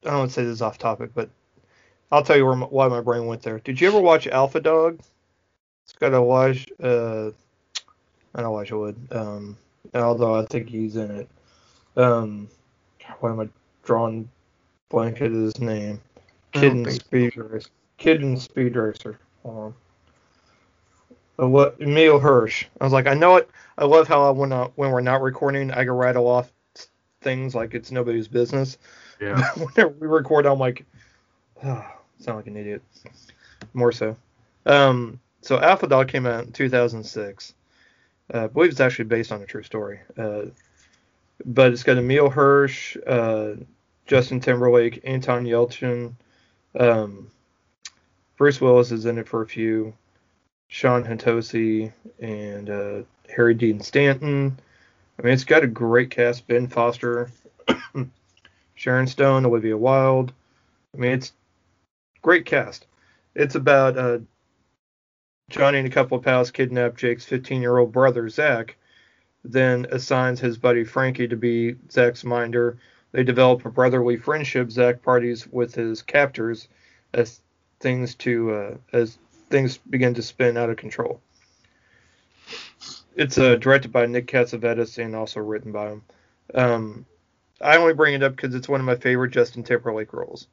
I don't want to say this is off topic, but I'll tell you where my, why my brain went there. Did you ever watch Alpha Dog? It's got a watch. Uh, I don't watch Wood. Um, although I think he's in it. Um, why am I drawing blank at his name? Kid and Speed so. Racer. Kid and Speed Racer. Hold on. What? Emile Hirsch. I was like, I know it. I love how I, when I, when we're not recording, I can rattle off things like it's nobody's business. Yeah. Whenever we record, I'm like, oh, sound like an idiot. More so. Um. So Alpha Dog came out in two thousand six. Uh, I believe it's actually based on a true story. Uh, but it's got Emile Hirsch, uh, Justin Timberlake, Anton Yelchin. Um, Bruce Willis is in it for a few. Sean Hatosi and uh, Harry Dean Stanton. I mean, it's got a great cast. Ben Foster, Sharon Stone, Olivia Wilde. I mean, it's great cast. It's about... Uh, Johnny and a couple of pals kidnap Jake's fifteen-year-old brother, Zack, then assigns his buddy Frankie to be Zack's minder. They develop a brotherly friendship. Zack parties with his captors as things to uh, as things begin to spin out of control. It's uh, directed by Nick Cassavetes and also written by him. Um, I only bring it up because it's one of my favorite Justin Timberlake roles.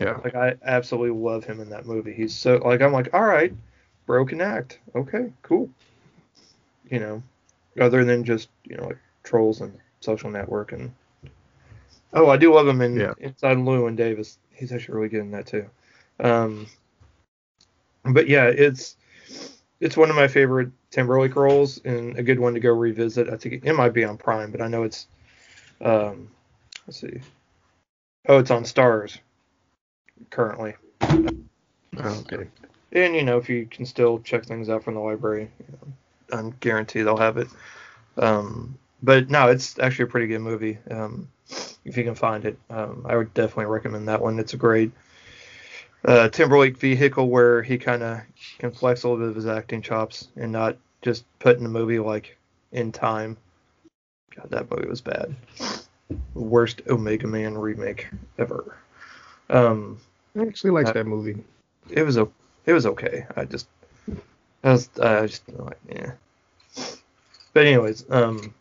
Yeah, like I absolutely love him in that movie. He's so like I'm like all right. Broken act. Okay, cool. You know, other than just, you know, like Trolls and Social Network. And oh, I do love him in yeah. Inside Llewyn Davis. He's actually really good in that too. Um, but yeah, it's it's one of my favorite Timberlake roles and a good one to go revisit. I think it, it might be on Prime, but I know it's um, let's see. Oh, it's on Starz currently. Okay. And, you know, if you can still check things out from the library, you know, I'm guaranteed they'll have it. Um, but, no, it's actually a pretty good movie, um, if you can find it. Um, I would definitely recommend that one. It's a great uh, Timberlake vehicle where he kind of can flex a little bit of his acting chops and not just put in a movie, like, in time. God, that movie was bad. Worst Omega Man remake ever. Um, I actually liked I, that movie. It was a... It was okay. I just, I was, I just like, yeah. But anyways, um,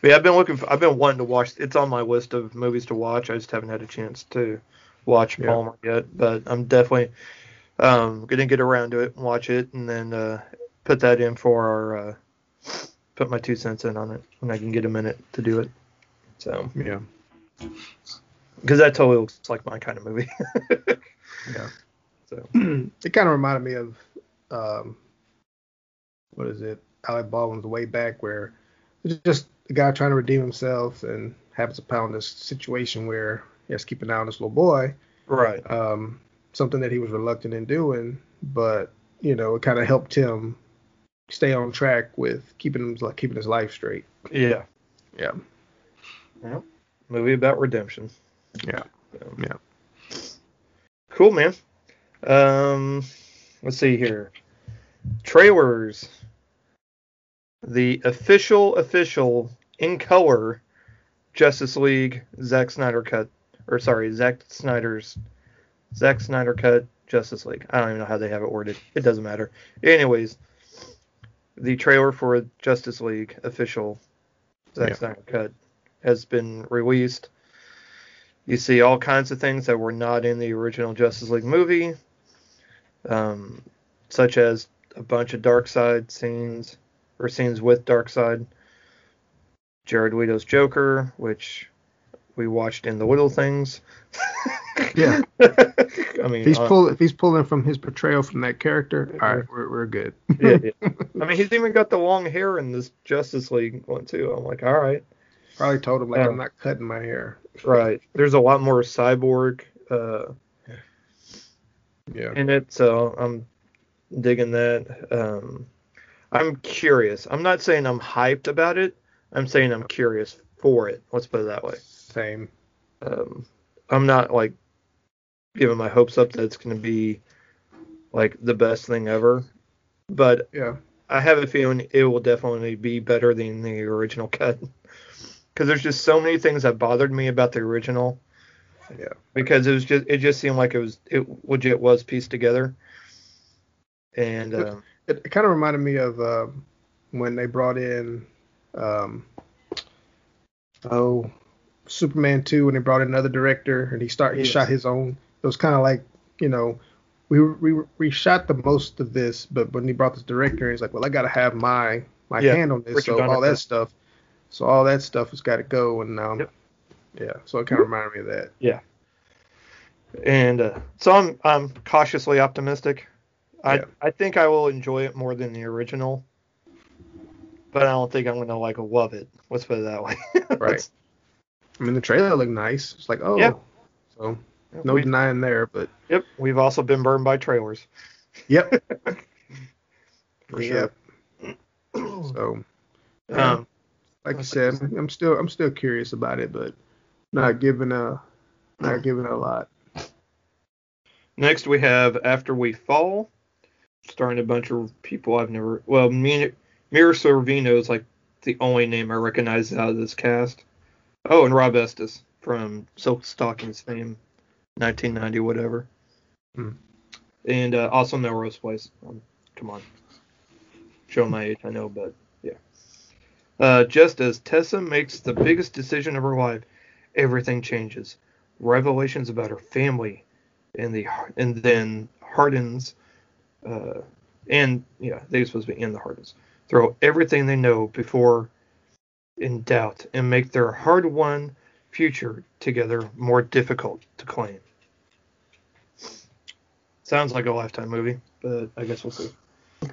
but yeah, I've been looking for, I've been wanting to watch. It's on my list of movies to watch. I just haven't had a chance to watch yeah. Palmer yet. But I'm definitely um gonna get around to it and watch it, and then uh, put that in for our, uh, put my two cents in on it when I can get a minute to do it. So yeah, because that totally looks like my kind of movie. yeah. So. It kind of reminded me of, um, what is it, Alec Baldwin's Way Back, where it's just a guy trying to redeem himself and happens upon this situation where he has to keep an eye on this little boy. Right. Um, something that he was reluctant in doing, but, you know, it kind of helped him stay on track with keeping him, like, keeping his life straight. Yeah. Yeah. Well, movie about redemption. Yeah. So. Yeah. Cool, man. Um, let's see here. Trailers. The official, official, in color, Justice League, Zack Snyder Cut. Or, sorry, Zack Snyder's... Zack Snyder Cut, Justice League. I don't even know how they have it ordered. It doesn't matter. Anyways, the trailer for Justice League, official, Zack yeah. Snyder Cut, has been released. You see all kinds of things that were not in the original Justice League movie, um, such as a bunch of Darkseid scenes, or scenes with Darkseid, Jared Leto's Joker, which we watched in The Little Things. Yeah. I mean, if he's, pull, if he's pulling from his portrayal from that character, all right, we're, we're good. yeah, yeah. I mean, he's even got the long hair in this Justice League one, too. I'm like, all right. Probably told him, like, um, I'm not cutting my hair. Right. There's a lot more cyborg uh, yeah. in it, so I'm digging that. Um, I'm curious. I'm not saying I'm hyped about it. I'm saying I'm curious for it. Let's put it that way. Same. Um, I'm not, like, giving my hopes up that it's going to be, like, the best thing ever. But yeah, I have a feeling it will definitely be better than the original cut. Because there's just so many things that bothered me about the original. Yeah. Because it was just it just seemed like it was it legit was pieced together. And it, um, it, it kind of reminded me of uh, when they brought in um, oh Superman two, when they brought in another director and he started yes. he shot his own. It was kind of like, you know, we we we shot the most of this, but when he brought this director, he's like, well, I got to have my my yeah, hand on this, Richard so Donner all that stuff. So all that stuff has got to go, and um, yep. yeah. So it kind of reminded me of that. Yeah. And uh, so I'm I'm cautiously optimistic. I yeah. I think I will enjoy it more than the original, but I don't think I'm gonna like love it. Let's put it that way. Right. I mean, the trailer looked nice. It's like, oh, yeah. so yep, no denying there, but yep, we've also been burned by trailers. Yep. For sure. Yep. So. Yeah. Um. Like I said, I'm still I'm still curious about it, but not giving a not giving a lot. Next we have After We Fall, starring a bunch of people I've never well Mira Sorvino is like the only name I recognize out of this cast. Oh, and Rob Estes from Silk Stockings fame, nineteen ninety whatever, mm. and uh, also Melrose Place. Um, come on, show my age, I know, but. Uh, just as Tessa makes the biggest decision of her life, everything changes. Revelations about her family, and the and then Hardens, uh, and yeah, they're supposed to be in the Hardens. Throw everything they know before in doubt, and make their hard-won future together more difficult to claim. Sounds like a Lifetime movie, but I guess we'll see.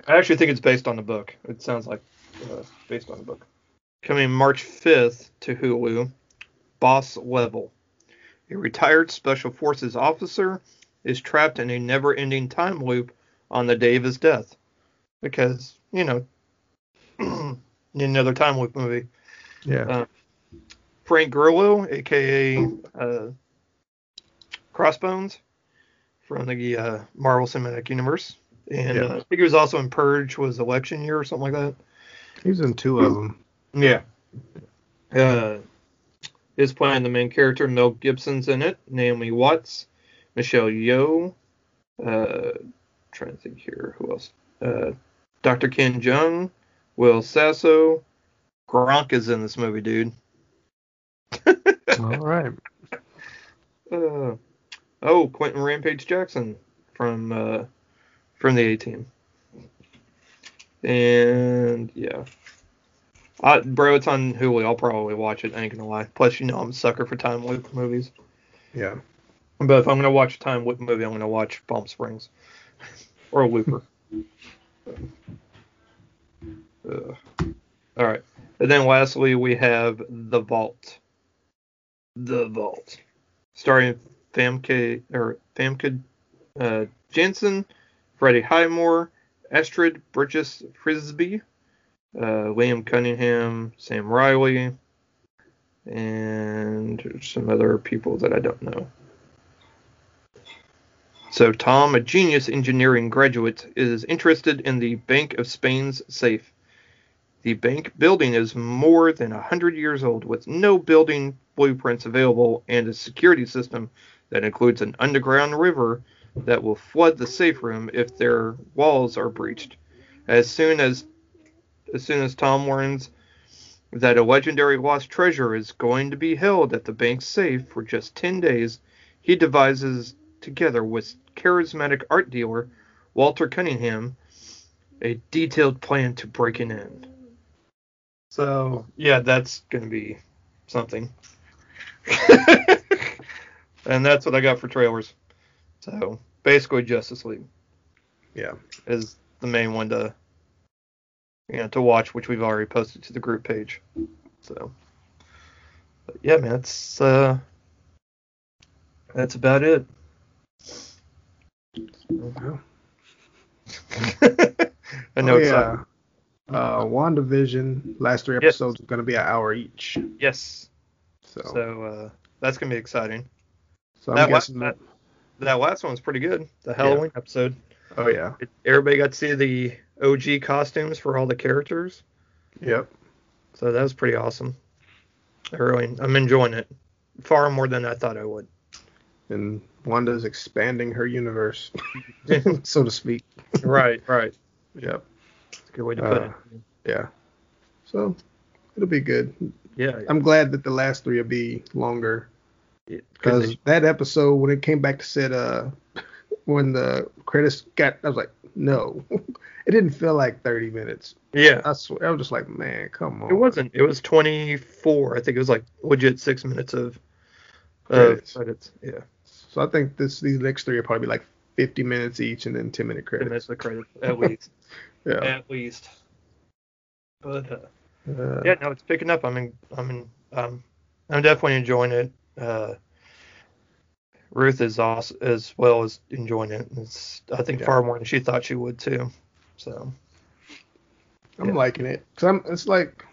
I actually think it's based on the book. It sounds like uh, based on the book. Coming March fifth to Hulu, Boss Level. A retired Special Forces officer is trapped in a never-ending time loop on the day of his death. Because, you know, another time loop movie. Yeah. Uh, Frank Grillo, a k a. Uh, Crossbones, from the uh, Marvel Cinematic Universe. And yeah. uh, I think he was also in Purge, was election year or something like that. He was in two of them. Yeah. Uh, is playing the main character. Mel Gibson's in it. Naomi Watts. Michelle Yeoh. Uh, trying to think here. Who else? Uh, Doctor Ken Jeong. Will Sasso. Gronk is in this movie, dude. All right. Uh, oh, Quentin Rampage Jackson from uh, from the A-Team. And yeah, I, bro, it's on Hulu. I'll probably watch it. I ain't gonna lie. Plus, you know, I'm a sucker for time loop movies. Yeah. But if I'm gonna watch a time loop movie, I'm gonna watch Palm Springs or a Looper. uh, all right. And then lastly, we have The Vault. The Vault, starring Famke or Famke uh, Janssen, Freddie Highmore, Astrid Burgess Frisbee, uh, Liam Cunningham, Sam Riley, and some other people that I don't know. So Tom, a genius engineering graduate, is interested in the Bank of Spain's safe. The bank building is more than one hundred years old, with no building blueprints available and a security system that includes an underground river that will flood the safe room if their walls are breached. As soon as, as soon as Tom learns that a legendary lost treasure is going to be held at the bank's safe for just ten days, he devises, together with charismatic art dealer Walter Cunningham, a detailed plan to breaking in. So, yeah, that's going to be something. And that's what I got for trailers. So, basically Justice League. Yeah. Is the main one to, you know, to watch, which we've already posted to the group page. So, but yeah, man, that's, uh, that's about it. Wow. I know oh, it's yeah. uh, WandaVision, last three episodes yes. are going to be an hour each. Yes. So, so uh, that's going to be exciting. So that I'm guessing last, that, that last one's pretty good. The Halloween yeah. episode. Oh yeah. It, everybody got to see the O G costumes for all the characters. Yep. So that was pretty awesome. I really, I'm enjoying it far more than I thought I would. And Wanda's expanding her universe, so to speak. Right, right. Yep. That's a good way to put uh, it. Yeah. So, it'll be good. Yeah, yeah. I'm glad that the last three will be longer. Because yeah, that episode, when it came back to said, uh, when the credits got, I was like, no. It didn't feel like thirty minutes. Yeah. I swear, I was just like, man, come on. It wasn't. It was twenty-four. I think it was like legit six minutes of credits. Uh, credits. Yeah. So I think this these next three will probably be like fifty minutes each and then ten minute credits. ten minutes of credits, at least. Yeah. At least. But uh, uh, yeah, no, it's picking up. I mean, I mean, um, I'm definitely enjoying it. Uh, Ruth is awesome, as well as enjoying it. It's I think yeah. far more than she thought she would too. So I'm yeah. liking it because I'm. It's like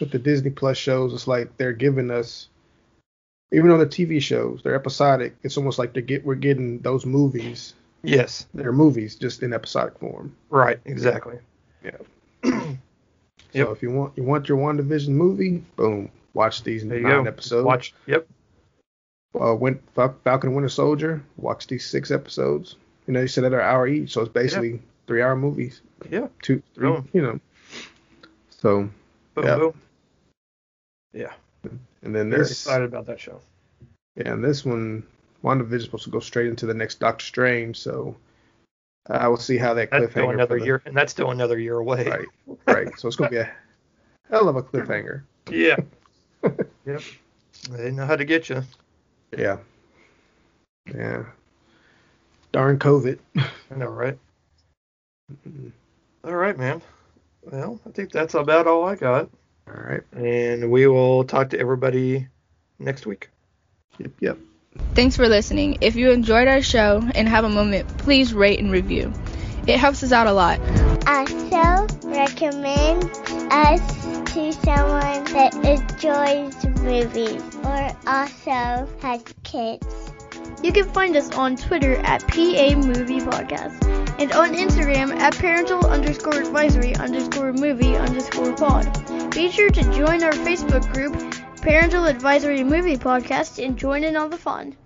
with the Disney Plus shows, it's like they're giving us. Even though the T V shows, they're episodic. It's almost like they get we're getting those movies. Yes, they're movies just in episodic form. Right, exactly. Yeah. So yep. if you want you want your WandaVision movie, boom, watch these there nine episodes. Watch. Yep. Uh, when Falcon and Winter Soldier, watch these six episodes. You know, you said that they're an hour each, so it's basically yeah. three hour movies. Yeah. Two, three. Boom. You know. So. Boom, yeah. Boom. Yeah. And then this, excited about that show. Yeah, and this one, WandaVision is supposed to go straight into the next Doctor Strange, so I will see how that that's cliffhanger. Still another the, year, and that's still another year away. Right, right. So it's going to be a hell of a cliffhanger. Yeah. Yep. They know how to get you. Yeah. Yeah. Darn COVID. I know, right? All right, man. Well, I think that's about all I got. All right. And we will talk to everybody next week. Yep, yep. Thanks for listening. If you enjoyed our show and have a moment, please rate and review. It helps us out a lot. Also, recommend us to someone that enjoys movies or also has kids. You can find us on Twitter at P A Movie Podcast and on Instagram at parental underscore advisory underscore movie underscore pod. Be sure to join our Facebook group, Parental Advisory Movie Podcast, and join in on the fun.